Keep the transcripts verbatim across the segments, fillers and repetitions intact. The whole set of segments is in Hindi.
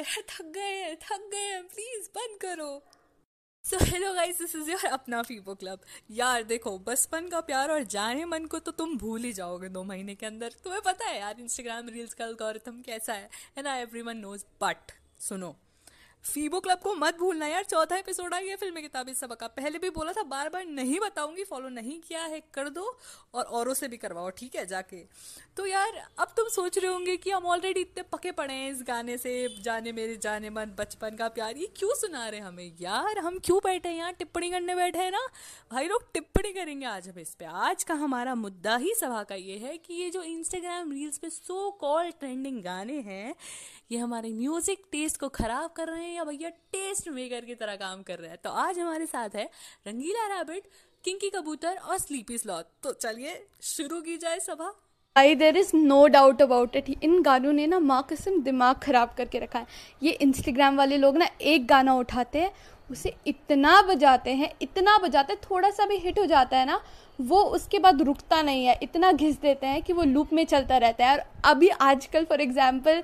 मेरा थक गए थक गए प्लीज बंद करो। So hello guys, this is your अपना फीबो क्लब। यार देखो, बचपन का प्यार और जाने मन को तो तुम भूल ही जाओगे दो महीने के अंदर। तुम्हें पता है यार इंस्टाग्राम रील्स का एल्गोरिथम कैसा है, एंड एवरीवन नोज। बट सुनो, फीबो क्लब को मत भूलना यार। चौथा एपिसोड आ गया फिल्म किताबी सबक का। पहले भी बोला था बार बार नहीं बताऊंगी, फॉलो नहीं किया है कर दो और औरों से भी करवाओ, ठीक है जाके। तो यार अब तुम सोच रहे होंगे कि हम ऑलरेडी इतने पके पड़े हैं इस गाने से, जाने मेरे जाने मन बचपन का प्यार, ये क्यों सुना रहे हमें यार, हम क्यों बैठे हैं यहाँ टिप्पणी करने बैठे हैं ना भाई लोग, टिप्पणी करेंगे आज हम इस पे। आज का हमारा मुद्दा ही सभा का ये है कि ये जो इंस्टाग्राम रील्स पे सो कॉल्ड ट्रेंडिंग गाने हैं, ये हमारे म्यूजिक टेस्ट को खराब कर रहे हैं या भैया टेस्ट मेकर की तरह काम कर रहा है। तो आज हमारे साथ है रंगीला रैबिट, किंकी कबूतर और स्लीपी स्लॉट। तो चलिए शुरू की जाए सभा। I there is no doubt about it, इन गानों ने ना माँ कसम दिमाग खराब करके रखा है। ये इंस्टाग्राम वाले लोग ना एक गाना उठाते हैं, उसे इतना बजाते हैं इतना बजाते हैं, थोड़ा सा भी हिट हो जाता है ना वो उसके बाद रुकता नहीं है, इतना घिस देते हैं कि वो लूप में चलता रहता है। और अभी आजकल फॉर एग्जांपल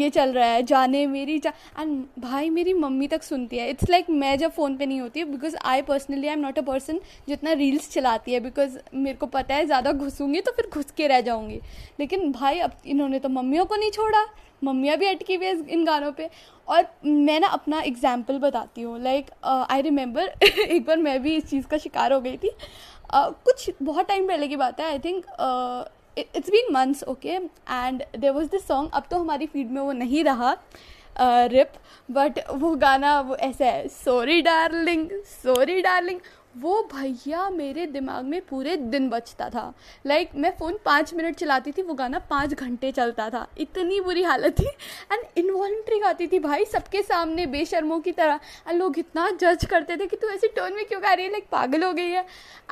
ये चल रहा है जाने मेरी जा, एंड भाई मेरी मम्मी तक सुनती है। इट्स लाइक like मैं जब फ़ोन पे नहीं होती है, because I personally I am not a person जितना रील्स चलाती है, बिकॉज मेरे को पता है ज़्यादा घुसूँगी तो फिर घुस के रह जाऊँगी। लेकिन भाई अब इन्होंने तो मम्मियों को नहीं छोड़ा, मम्मियाँ भी अटकी हुई है इन गानों पे। और मैं ना अपना एग्जाम्पल बताती हूँ, लाइक आई रिमेंबर एक बार मैं भी इस चीज़ का शिकार हो गई थी। Uh, कुछ बहुत टाइम पहले की बात है, I think it's been months okay, and there was this song. अब तो हमारी फीड में वो नहीं रहा, रिप uh, बट वो गाना वो ऐसा है, सॉरी डार्लिंग सॉरी डार्लिंग, वो भैया मेरे दिमाग में पूरे दिन बजता था। लाइक like, मैं फ़ोन पाँच मिनट चलाती थी, वो गाना पाँच घंटे चलता था, इतनी बुरी हालत थी। एंड इन्वॉल्ट्री गाती थी भाई सबके सामने बेशर्मों की तरह, एंड लोग इतना जज करते थे कि तू ऐसी टोन में क्यों गा रही है, लाइक पागल हो गई है।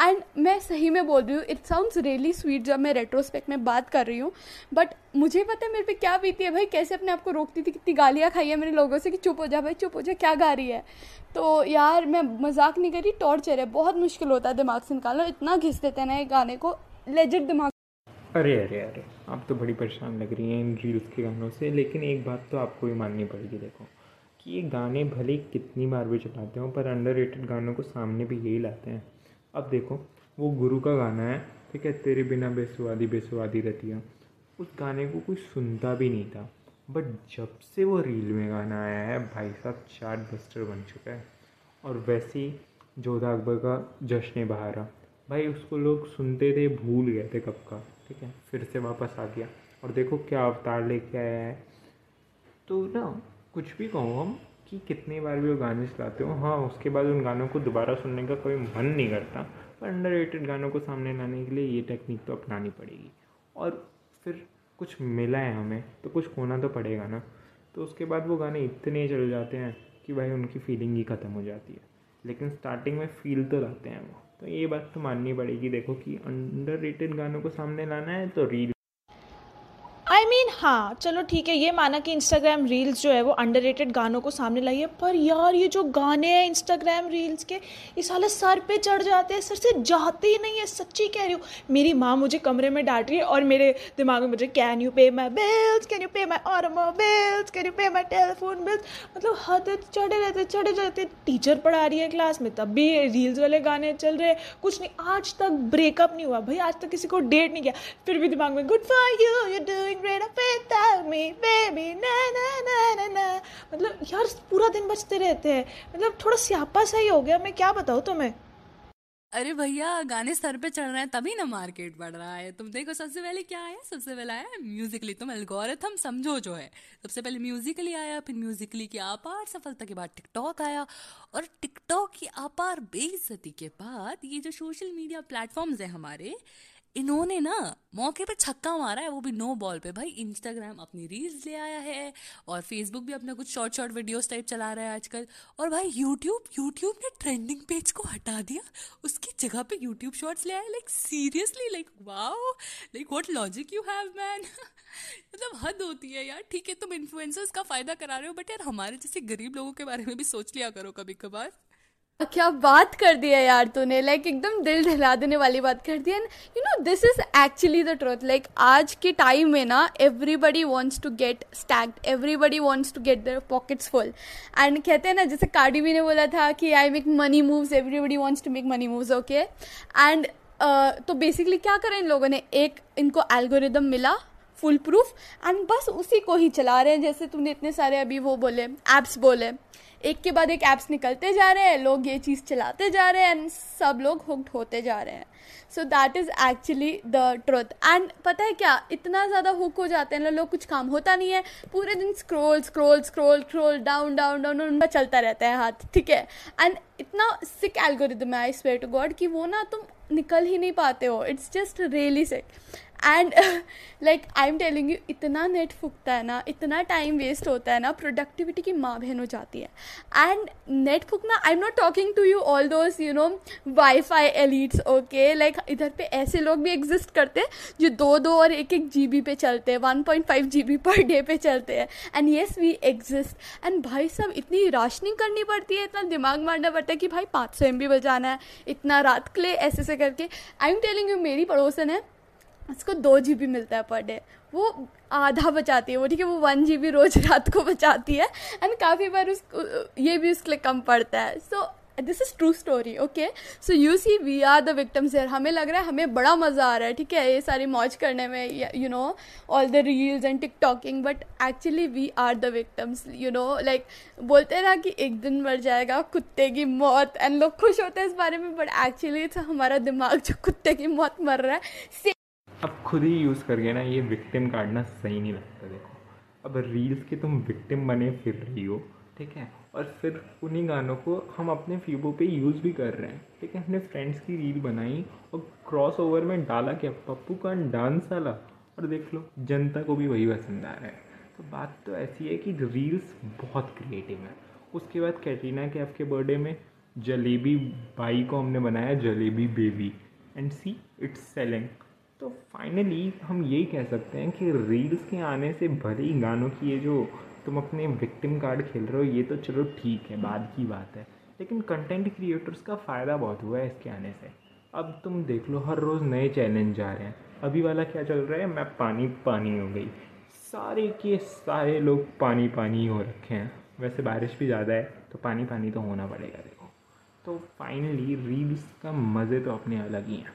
एंड मैं सही में बोल रही हूँ, इट साउंड्स रियली स्वीट जब मैं रेट्रोस्पेक्ट में बात कर रही हूँ, बट मुझे पता है मेरे पे क्या बीती है भाई, कैसे अपने आप को रोकती थी, कितनी गालियाँ खाई है मैंने लोगों से कि चुप हो जा भाई चुप हो जा क्या गा रही है। तो यार मैं मजाक नहीं करी, टॉर्चर है, बहुत मुश्किल होता है दिमाग से निकालना, इतना घिस देते हैं ना ये गाने को, लेजिट दिमाग। अरे अरे अरे आप तो बड़ी परेशान लग रही हैं इन रील्स के गानों से, लेकिन एक बात तो आपको भी माननी पड़ेगी। देखो कि ये गाने भले कितनी बार भी चलाते हों, पर अंडररेटेड गानों को सामने भी यही लाते हैं। अब देखो वो गुरु का गाना है, ठीक है, तेरे बिना बेसुआदी बेसुआदी रतिया, उस गाने को कोई सुनता भी नहीं था, बट जब से वो रील में गाना आया है भाई साहब चार्ट बस्टर बन चुका है। और वैसे ही जोधा अकबर का जश्न बहारा भाई, उसको लोग सुनते थे भूल गए थे कब का, ठीक है, फिर से वापस आ गया और देखो क्या अवतार लेके आया है। तो ना कुछ भी कहूँ हम कि कितने बार भी वो गाने चलाते हो, हाँ उसके बाद उन गानों को दोबारा सुनने का कोई मन नहीं करता, पर अंडररेटेड गानों को सामने लाने के लिए ये टेक्निक तो अपनानी पड़ेगी। और फिर कुछ मिला है हमें तो कुछ खोना तो पड़ेगा ना, तो उसके बाद वो गाने इतने चल जाते हैं कि भाई उनकी फीलिंग ही ख़त्म हो जाती है, लेकिन स्टार्टिंग में फील तो लाते हैं वो। तो ये बात तो माननी पड़ेगी देखो कि अंडररेटेड गानों को सामने लाना है तो reel I I mean mean, हाँ चलो ठीक है, ये माना कि इंस्टाग्राम रील्स जो है वो अंडररेटेड गानों को सामने लाई है, पर यार ये जो गाने हैं इंस्टाग्राम रील्स के ये साले सर पे चढ़ जाते हैं, सर से जाते ही नहीं है। सच्ची कह रही हूँ, मेरी माँ मुझे कमरे में डांट रही है और मेरे दिमाग में मुझे कैन यू पे माई बिल्स, कैन यू पे माई ऑटोमोबाइल्स, कैन यू पे माई टेलीफोन बिल्स, मतलब हद चढ़े रहते चढ़े रहते। टीचर पढ़ा रही है क्लास में तब भी रील्स वाले गाने चल रहे हैं, कुछ नहीं, आज तक ब्रेकअप नहीं हुआ भाई, आज तक किसी को डेट नहीं किया, फिर भी दिमाग में good for you you doing मतलब यार पूरा दिन बजते रहते हैं, मतलब थोड़ा स्यापा सा ही हो गया, मैं क्या बताऊँ तुम्हें। अरे भैया गाने सर पे चढ़ रहे हैं तभी ना मार्केट बढ़ रहा है। तुम देखो सबसे पहले क्या आया, सबसे पहले आया म्यूजिकली, तुम एल्गोरिथम समझो जो है, सबसे पहले म्यूजिकली आया, फिर म्यूजिकली की आपार सफलता के बाद टिकटॉक आया, और टिकटॉक की आपार बेइज्जती के बाद ये जो सोशल मीडिया प्लेटफॉर्म्स हैं हमारे, इन्होंने ना मौके पे छक्का मारा है, वो भी नो बॉल पे। भाई इंस्टाग्राम अपनी रील्स ले आया है और फेसबुक भी अपना कुछ शॉर्ट शॉर्ट वीडियोस टाइप चला रहा है आजकल, और भाई यूट्यूब यूट्यूब ने ट्रेंडिंग पेज को हटा दिया, उसकी जगह पे यूट्यूब शॉर्ट्स ले आया। Like seriously, like wow, like what logic you have man, मतलब हद होती है यार। ठीक है तुम इन्फ्लुएंसर्स का फ़ायदा करा रहे हो, बट यार हमारे जैसे गरीब लोगों के बारे में भी सोच लिया करो कभी कभार। क्या बात कर दिया यार तूने, लाइक एकदम दिल दहला देने वाली बात कर दी। And you know this is actually the truth. Like आज के टाइम में ना everybody wants to get stacked, everybody wants to get their pockets full. And कहते हैं ना, जैसे कार्डी बी ने बोला था कि I make money moves, everybody wants to make money moves, okay. And तो बेसिकली क्या करें इन लोगों ने, एक इनको एल्गोरिदम मिला फुल प्रूफ एंड बस उसी को ही चला रहे हैं। जैसे तुमने इतने सारे अभी वो बोले, ऐप्स बोले, एक के बाद एक ऐप्स निकलते जा रहे हैं, लोग ये चीज़ चलाते जा रहे हैं एंड सब लोग हुक्ड होते जा रहे हैं। So that is actually the truth. And पता है क्या, इतना ज़्यादा हुक हो जाते हैं लोग, कुछ काम होता नहीं है, पूरे दिन scroll scroll scroll scroll down down down उनका चलता रहता है हाथ, ठीक है। एंड इतना सिक एल्गोरिदम है, आई स्वेयर टू गॉड, कि वो ना तुम निकल ही नहीं पाते हो। It's just really sick. And like I am telling you, इतना नेट फूकता है ना, इतना टाइम वेस्ट होता है ना, प्रोडक्टिविटी की माँ बहन हो जाती है। एंड नेट फूकना, I am not talking to you all those you know wifi elites, okay. Like इधर पे ऐसे लोग भी एग्जिस्ट करते हैं जो दो दो और एक एक जी बी पे चलते हैं, one point five G B पर डे पे चलते हैं। And yes we exist. And भाई साहब इतनी राशनिंग करनी पड़ती है, इतना दिमाग मारना पड़ता है कि भाई पाँच सौ एम बी बजाना है, इतना रात के लिए ऐसे ऐसे करके। आई एम टेलिंग यू, मेरी पड़ोसन है, उसको दो जी बी मिलता है पर डे, वो आधा बचाती है वो, ठीक है, वो वन जी बी रोज रात को बचाती है। एंड काफ़ी बार उस ये भी उसके लिए कम पड़ता है। So this is true story, okay. So you see we are the victims here. हमें लग रहा है हमें बड़ा मज़ा आ रहा है, ठीक है, ये सारी मौज करने में, you know all the reels and TikToking, but actually we are the victims, you know. Like बोलते ना कि एक दिन मर जाएगा कुत्ते की मौत, एंड लोग खुश होते हैं इस बारे में, बट एक्चुअली हमारा दिमाग जो कुत्ते की मौत मर रहा है। अब खुद ही यूज़ करके ना ये विक्टिम काटना सही नहीं लगता। देखो अब रील्स के तुम विक्टिम बने फिर रही हो, ठीक है, और फिर उन्हीं गानों को हम अपने फीबो पे यूज़ भी कर रहे हैं, ठीक है। हमने फ्रेंड्स की रील बनाई और क्रॉस ओवर में डाला क्या, पप्पू का डांस आला, और देख लो जनता को भी वही पसंद आ रहा है। तो बात तो ऐसी है कि रील्स बहुत क्रिएटिव है। उसके बाद कैटरीना कैफ के बर्थडे में जलेबी बाई को हमने बनाया Jalebi Baby, and see it's selling. तो फाइनली हम यही कह सकते हैं कि रील्स के आने से भले ही गानों की ये जो तुम अपने विक्टिम कार्ड खेल रहे हो ये तो चलो ठीक है, बाद की बात है, लेकिन कंटेंट क्रिएटर्स का फ़ायदा बहुत हुआ है इसके आने से। अब तुम देख लो हर रोज़ नए चैलेंज आ रहे हैं। अभी वाला क्या चल रहा है, मैं पानी पानी हो गई, सारे के सारे लोग पानी पानी हो रखे हैं। वैसे बारिश भी ज़्यादा है तो पानी पानी तो होना पड़ेगा। देखो तो फाइनली रील्स का मज़े तो अपने अलग ही हैं।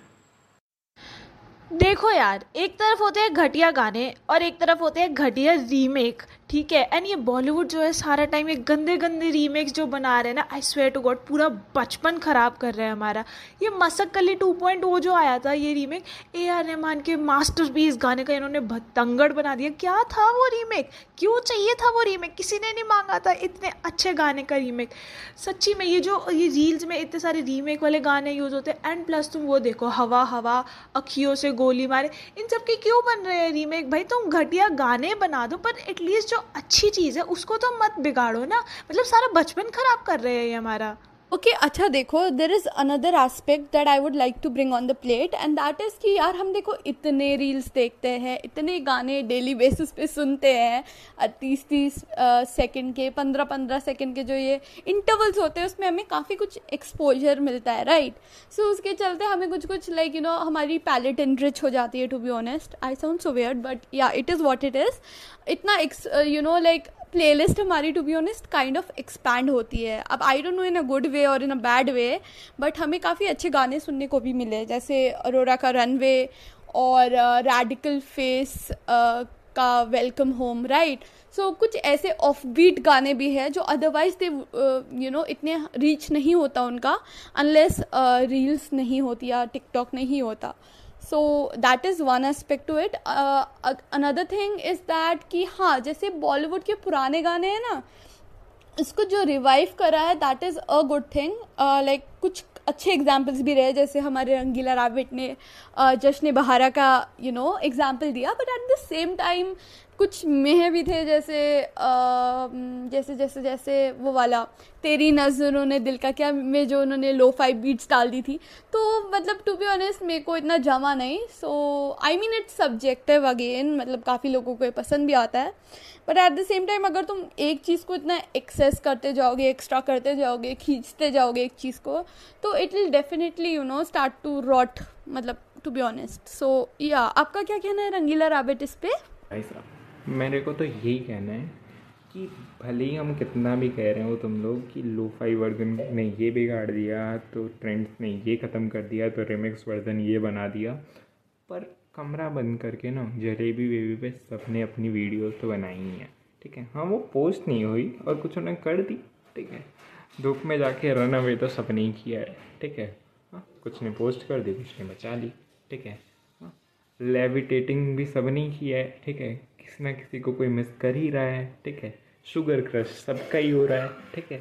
देखो यार, एक तरफ होते हैं घटिया गाने और एक तरफ होते हैं घटिया रीमेक, ठीक है। एंड ये बॉलीवुड जो है सारा टाइम ये गंदे गंदे रीमेक्स जो बना रहे हैं ना, आई स्वेयर टू गॉड पूरा बचपन ख़राब कर रहे हैं हमारा। ये मसकली टू पॉइंट ओ जो आया था, ये रीमेक ए आर रहमान के मास्टरपीस गाने का इन्होंने भतंगड़ बना दिया। क्या था वो रीमेक, क्यों चाहिए था वो रीमेक, किसी ने नहीं मांगा था इतने अच्छे गाने का रीमेक। सच्ची में ये जो ये रील्स में इतने सारे रीमेक वाले गाने यूज़ होते हैं। एंड प्लस तुम वो देखो हवा हवा, अखियों से गोली मारे, इन सब के क्यों बन रहे हैं रीमेक। भाई तुम घटिया गाने बना दो पर एटलीस्ट जो अच्छी चीज़ है उसको तो मत बिगाड़ो ना, मतलब सारा बचपन खराब कर रहे हैं ये हमारा। ओके okay, अच्छा देखो there is another aspect that I would like to bring on the plate, and that is कि यार हम देखो इतने रील्स देखते हैं, इतने गाने डेली बेसिस पे सुनते हैं, तीस तीस सेकंड के, पंद्रह पंद्रह सेकंड के जो ये इंटरवल्स होते हैं उसमें हमें काफ़ी कुछ एक्सपोजर मिलता है, राइट right? सो so, उसके चलते हमें कुछ कुछ लाइक यू नो हमारी पैलेट एनरिच हो जाती है। To be honest I sound so weird but yeah it is what it is. इतना यू नो लाइक प्लेलिस्ट हमारी to be honest kind of expand होती है। अब I don't know in a good way और in a bad way, but हमें काफ़ी अच्छे गाने सुनने को भी मिले, जैसे अरोरा का रनवे और रैडिकल फेस का वेलकम होम, राइट। सो कुछ ऐसे ऑफ बीट गाने भी हैं जो अदरवाइज दे यू नो इतने रीच नहीं होता उनका अनलेस रील्स नहीं होती या टिकटॉक नहीं होता। So that is one aspect to it. Another thing is that कि हाँ, जैसे बॉलीवुड के पुराने गाने हैं ना, इसको जो रिवाइव करा है that is a good thing. Like कुछ अच्छे एग्जाम्पल्स भी रहे, जैसे हमारे रंगीला रैबिट ने uh, जश्न बहारा का यू नो एग्जाम्पल दिया, but at the same time कुछ मेह भी थे जैसे जैसे जैसे जैसे वो वाला तेरी नज़रों ने दिल का क्या में जो उन्होंने लो फाई बीट्स डाल दी थी। तो मतलब टू बी ऑनेस्ट मेरे को इतना जमा नहीं। So I mean it's subjective again, मतलब काफ़ी लोगों को ये पसंद भी आता है, but at the same time अगर तुम एक चीज़ को इतना एक्सेस करते जाओगे, एक्स्ट्रा करते जाओगे, खींचते जाओगे एक चीज़ को, तो it will definitely you know start to rot, मतलब टू बी ऑनेस्ट। सो या आपका क्या कहना है रंगीला रैबिट इस पे? मेरे को तो यही कहना है कि भले ही हम कितना भी कह रहे हो तुम लोग कि लोफाई वर्जन ने ये बिगाड़ दिया, तो ट्रेंड्स ने ये ख़त्म कर दिया, तो रिमिक्स वर्जन ये बना दिया, पर कमरा बंद करके ना जलेबी बेबी पे सबने अपनी वीडियोस तो बनाई ही हैं, ठीक है। हाँ, वो पोस्ट नहीं हुई और कुछ उन्हें कर दी, ठीक है। धूप में जाके रन अवे तो सबने ही किया है, ठीक है। हाँ, कुछ ने पोस्ट कर दी, कुछ ने बचा ली, ठीक है। लेविटेटिंग भी सबने ही किया है, ठीक है। किसी ना किसी को कोई मिस कर ही रहा है, ठीक है। शुगर क्रश सबका ही हो रहा है, ठीक है।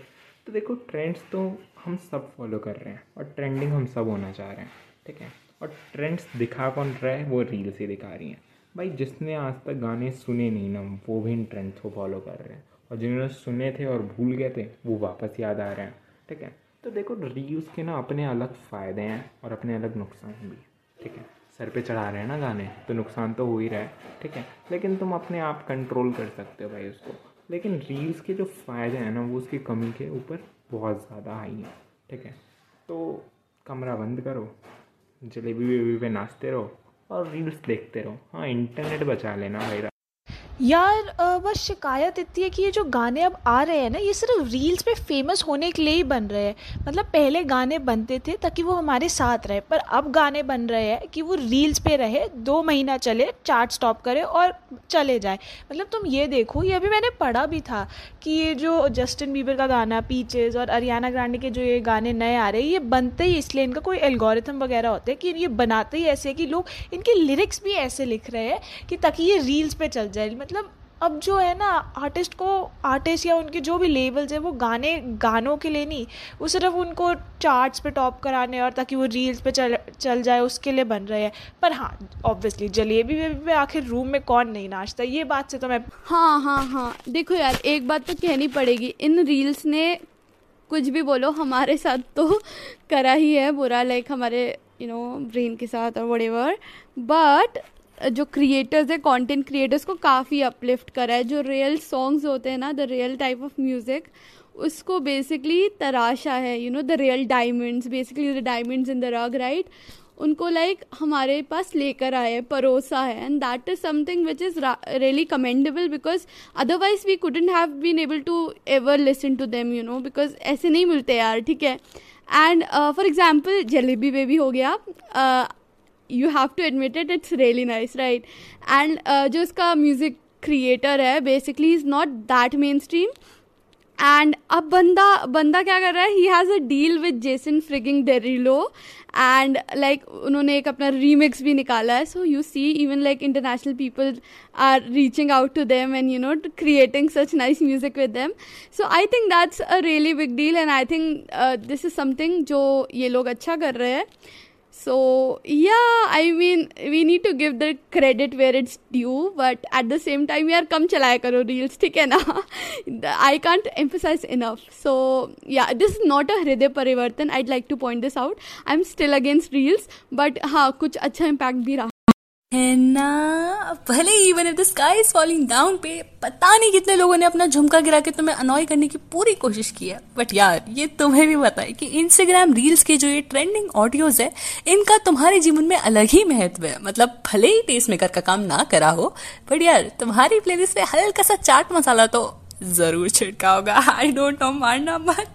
तो देखो, ट्रेंड्स तो हम सब फॉलो कर रहे हैं और ट्रेंडिंग हम सब होना चाह रहे हैं, ठीक है। और ट्रेंड्स दिखा कौन रहा है? वो रील्स ही दिखा रही हैं भाई। जिसने आज तक गाने सुने नहीं ना, वो भी इन ट्रेंड्स को फॉलो कर रहे हैं, और जिन्होंने सुने थे और भूल गए थे वो वापस याद आ रहे हैं, ठीक है। तो देखो, रील्स के ना अपने अलग फ़ायदे हैं और अपने अलग नुकसान भी हैं, ठीक है। सर पे चढ़ा रहे हैं ना गाने, तो नुकसान तो हो ही रहा है, ठीक है। लेकिन तुम अपने आप कंट्रोल कर सकते हो भाई उसको। लेकिन रील्स के जो फ़ायदे हैं ना, वो उसकी कमी के ऊपर बहुत ज़्यादा हाई है, ठीक है। तो कमरा बंद करो, जलेबी बेबी पे नाचते रहो और रील्स देखते रहो। हाँ, इंटरनेट बचा लेना भाई यार। बस शिकायत इतनी है कि ये जो गाने अब आ रहे हैं ना, ये सिर्फ रील्स पे फेमस होने के लिए ही बन रहे हैं। मतलब पहले गाने बनते थे ताकि वो हमारे साथ रहे, पर अब गाने बन रहे हैं कि वो रील्स पे रहे, दो महीना चले, चार्ट स्टॉप करे और चले जाए। मतलब तुम ये देखो, ये अभी मैंने पढ़ा भी था कि ये जो जस्टिन बीबर का गाना पीचेस और अरियाना ग्रांडे के जो ये गाने नए आ रहे हैं, ये बनते ही इसलिए, इनका कोई एल्गोरिथम वगैरह होता है कि ये बनाते ही ऐसे कि लोग इनके लिरिक्स भी ऐसे लिख रहे हैं कि ताकि ये रील्स पे चल जाए। मतलब अब जो है ना, आर्टिस्ट को आर्टिस्ट या उनके जो भी लेबल्स हैं, वो गाने गानों के लिए नहीं, वो सिर्फ उनको चार्ट्स पे टॉप कराने और ताकि वो रील्स पे चल चल जाए, उसके लिए बन रहे हैं। पर हाँ, ऑब्वियसली जलेबी बेबी पे आखिर रूम में कौन नहीं नाचता, ये बात से तो मैं हाँ हाँ हाँ देखो यार, एक बात तो कहनी पड़ेगी, इन रील्स ने कुछ भी बोलो हमारे साथ तो करा ही है बुरा, लाइक हमारे यू नो ब्रेन के साथ और व्हाटएवर। बट जो क्रिएटर्स है, कंटेंट क्रिएटर्स को काफ़ी अपलिफ्ट करा है। जो रियल सॉन्ग्स होते हैं ना, the real type of music, उसको बेसिकली तराशा है, you know the real diamonds, basically the diamonds in the रग, राइट। उनको लाइक like, हमारे पास लेकर आए, परोसा है, and that is something which is really commendable, because otherwise we couldn't have been able to ever listen to them, you know, because ऐसे नहीं मिलते यार, ठीक है। And for example Jalebi baby हो गया, uh, you have to admit it, it's really nice, right? And uh, जो इसका music creator है, basically is not that mainstream. And अब बंदा बंदा क्या कर रहा है, he has a deal with Jason frigging Derulo, and like उन्होंने एक अपना remix भी निकाला है. So you see, even like international people are reaching out to them and you know creating such nice music with them. So I think that's a really big deal, and I think uh, this is something जो ये लोग अच्छा कर रहे हैं. So yeah, I mean, we need to give the credit where it's due, but at the same time, यार कम चलाया करो reels, ठीक है ना? I can't emphasize enough. So yeah, this is not a हृदय परिवर्तन. I'd like to point this out. I'm still against reels, but हाँ, कुछ अच्छा impact भी रहा है ना, भले even if the sky is falling down पे पता नहीं कितने लोगों ने अपना झुमका गिरा के तुम्हें अनॉय करने की पूरी कोशिश की है। बट यार, ये तुम्हें भी पता है कि इंस्टाग्राम रील्स के जो ये ट्रेंडिंग ऑडियोज है, इनका तुम्हारे जीवन में अलग ही महत्व है। मतलब भले ही टेस्ट मेकर का काम ना करा हो, बट यार तुम्हारी प्लेलिस्ट पे हल्का सा चाट मसाला तो जरूर छिड़का होगा। आई डोंट नो, मारना मत।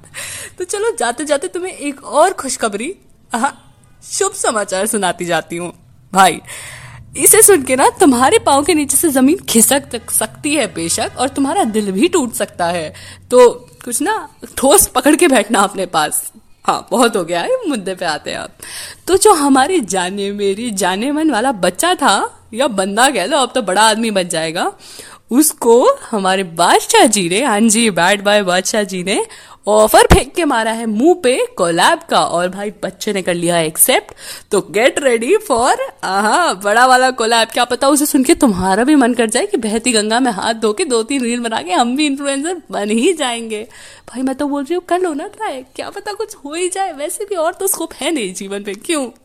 तो चलो, जाते जाते तुम्हें एक और खुशखबरी, शुभ समाचार सुनाती जाती हूँ भाई। इसे सुन के ना तुम्हारे पाँव के नीचे से जमीन खिसक सकती है बेशक, और तुम्हारा दिल भी टूट सकता है। तो कुछ ना ठोस पकड़ के बैठना अपने पास। हाँ, बहुत हो गया है, मुद्दे पे आते हैं आप। तो जो हमारे जाने मेरी जाने मन वाला बच्चा था, या बंदा कह लो, अब तो बड़ा आदमी बन जाएगा, उसको हमारे बादशाह जी ने, हाँ जी बैड बाय बादशाह जी ने ऑफर फेंक के मारा है मुंह पे कोलैब का, और भाई बच्चे ने कर लिया है एक्सेप्ट। तो गेट रेडी फॉर आहा बड़ा वाला कोलैब। क्या पता उसे सुन के तुम्हारा भी मन कर जाए कि बहती गंगा में हाथ धो के दो तीन रील बना के हम भी इन्फ्लुएंसर बन ही जाएंगे। भाई मैं तो बोल रही हूँ कर लो ना ट्राई, क्या पता कुछ हो ही जाए। वैसे भी और तो स्कोप है नहीं जीवन में, क्यों